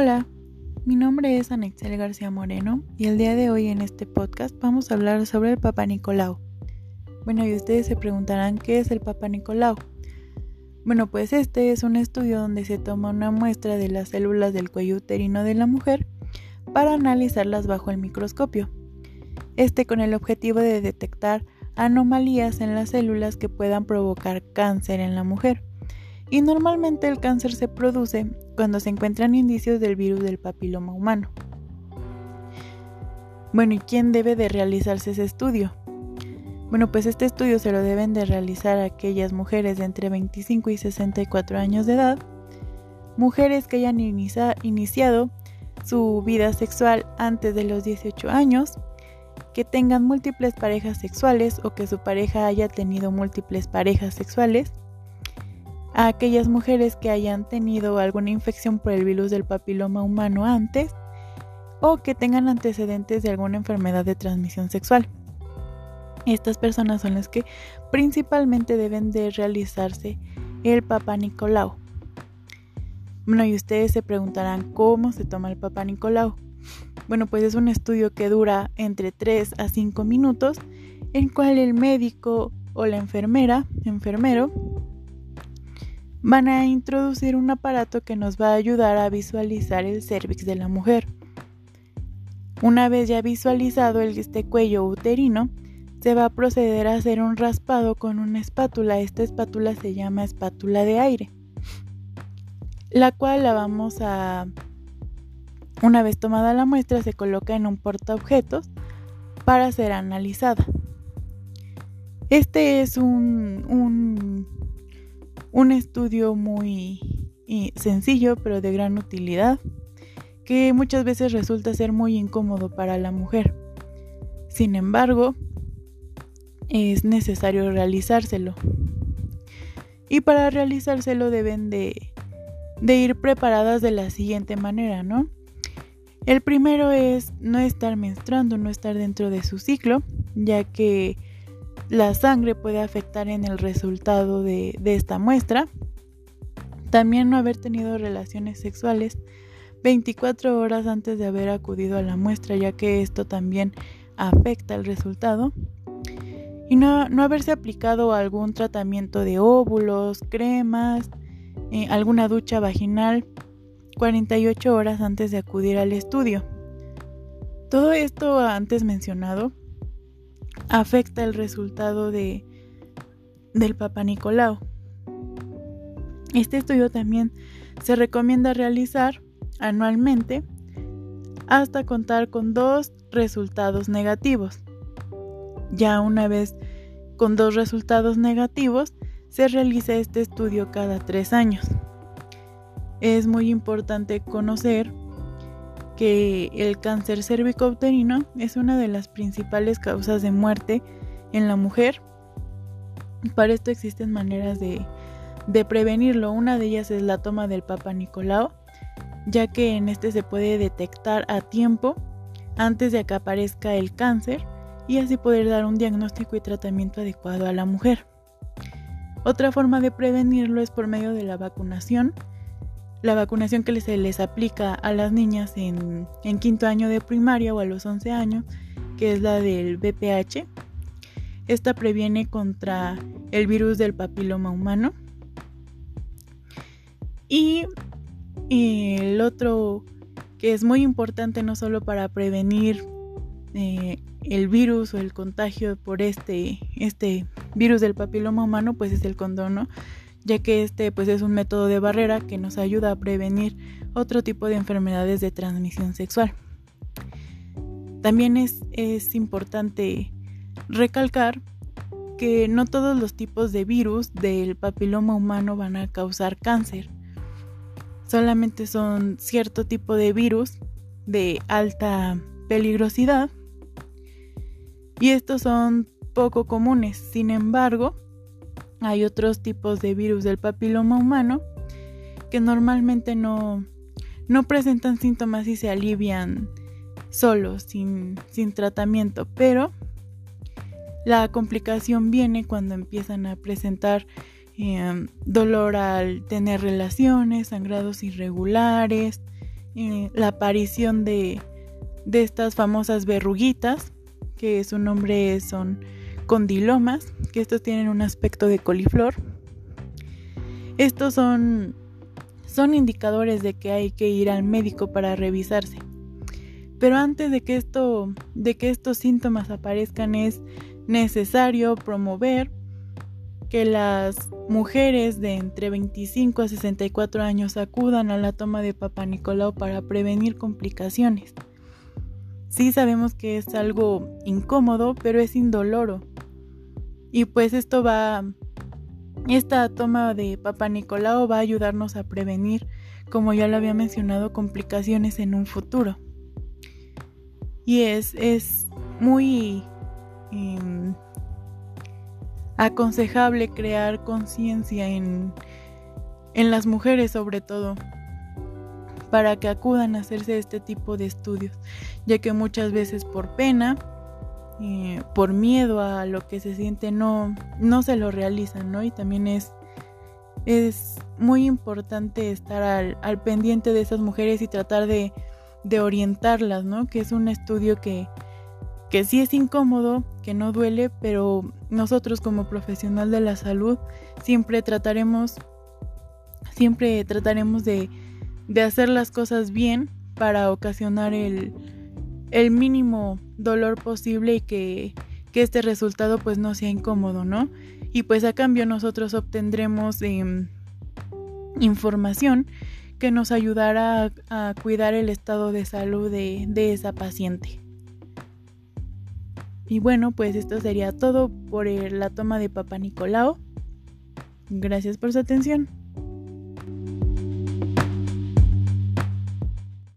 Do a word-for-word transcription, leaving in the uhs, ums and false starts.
Hola, mi nombre es Anaxel García Moreno y el día de hoy en este podcast vamos a hablar sobre el Papanicolaou. Bueno, y ustedes se preguntarán qué es el Papanicolaou. Bueno, pues este es un estudio donde se toma una muestra de las células del cuello uterino de la mujer para analizarlas bajo el microscopio. Este con el objetivo de detectar anomalías en las células que puedan provocar cáncer en la mujer. Y normalmente el cáncer se produce cuando se encuentran indicios del virus del papiloma humano. Bueno, ¿y quién debe de realizarse ese estudio? Bueno, pues este estudio se lo deben de realizar aquellas mujeres de entre veinticinco y sesenta y cuatro años de edad, mujeres que hayan inicia- iniciado su vida sexual antes de los dieciocho años, que tengan múltiples parejas sexuales o que su pareja haya tenido múltiples parejas sexuales, a aquellas mujeres que hayan tenido alguna infección por el virus del papiloma humano antes o que tengan antecedentes de alguna enfermedad de transmisión sexual. Estas personas son las que principalmente deben de realizarse el Papanicolaou. Bueno, y ustedes se preguntarán cómo se toma el Papanicolaou. Bueno, pues es un estudio que dura entre tres a cinco minutos, en cual el médico o la enfermera, enfermero, van a introducir un aparato que nos va a ayudar a visualizar el cérvix de la mujer. Una vez ya visualizado el, este cuello uterino, se va a proceder a hacer un raspado con una espátula. Esta espátula se llama espátula de aire, la cual la vamos a... Una vez tomada la muestra, se coloca en un portaobjetos para ser analizada. Este es un, un, un estudio muy sencillo, pero de gran utilidad, que muchas veces resulta ser muy incómodo para la mujer. Sin embargo, es necesario realizárselo. Y para realizárselo deben de, de ir preparadas de la siguiente manera, ¿no? El primero es no estar menstruando, no estar dentro de su ciclo, ya que la sangre puede afectar en el resultado de, de esta muestra. También no haber tenido relaciones sexuales veinticuatro horas antes de haber acudido a la muestra, ya que esto también afecta el resultado. Y no, no haberse aplicado algún tratamiento de óvulos, cremas, eh, alguna ducha vaginal cuarenta y ocho horas antes de acudir al estudio. Todo esto antes mencionado afecta el resultado de, del Papanicolaou. Este estudio también se recomienda realizar anualmente hasta contar con dos resultados negativos. Ya una vez con dos resultados negativos, se realiza este estudio cada tres años. Es muy importante conocer que el cáncer cérvico-uterino es una de las principales causas de muerte en la mujer. Para esto existen maneras de, de prevenirlo. Una de ellas es la toma del Papanicolaou, ya que en este se puede detectar a tiempo antes de que aparezca el cáncer y así poder dar un diagnóstico y tratamiento adecuado a la mujer. Otra forma de prevenirlo es por medio de la vacunación. La vacunación que se les aplica a las niñas en, en quinto año de primaria o a los once años, que es la del V P H. Esta previene contra el virus del papiloma humano. Y, y el otro que es muy importante no solo para prevenir eh, el virus o el contagio por este, este virus del papiloma humano, pues es el condón, ¿no? Ya que este pues es un método de barrera que nos ayuda a prevenir otro tipo de enfermedades de transmisión sexual. También es, es importante recalcar que no todos los tipos de virus del papiloma humano van a causar cáncer. Solamente son cierto tipo de virus de alta peligrosidad y estos son poco comunes. Sin embargo, hay otros tipos de virus del papiloma humano que normalmente no, no presentan síntomas y se alivian solos, sin, sin tratamiento, pero la complicación viene cuando empiezan a presentar eh, dolor al tener relaciones, sangrados irregulares, eh, la aparición de, de estas famosas verruguitas, que su nombre son condilomas, que estos tienen un aspecto de coliflor. Estos son, son indicadores de que hay que ir al médico para revisarse. Pero antes de que, esto, de que estos síntomas aparezcan, es necesario promover que las mujeres de entre veinticinco a sesenta y cuatro años acudan a la toma de Papanicolaou para prevenir complicaciones. Sí sabemos que es algo incómodo, pero es indoloro. Y pues esto va, esta toma de Papanicolaou va a ayudarnos a prevenir, como ya lo había mencionado, complicaciones en un futuro. Y es, es muy eh, aconsejable crear conciencia en, en las mujeres, sobre todo, para que acudan a hacerse este tipo de estudios, ya que muchas veces por pena, eh, por miedo a lo que se siente, no, no se lo realizan, ¿no? Y también es, es muy importante estar al, al pendiente de esas mujeres y tratar de, de orientarlas, ¿no? Que es un estudio que, que sí es incómodo, que no duele, pero nosotros como profesional de la salud siempre trataremos, siempre trataremos de de hacer las cosas bien para ocasionar el, el mínimo dolor posible y que, que este resultado pues no sea incómodo, ¿no? Y pues a cambio nosotros obtendremos eh, información que nos ayudará a, a cuidar el estado de salud de, de esa paciente. Y bueno, pues esto sería todo por la toma de Papanicolaou. Gracias por su atención.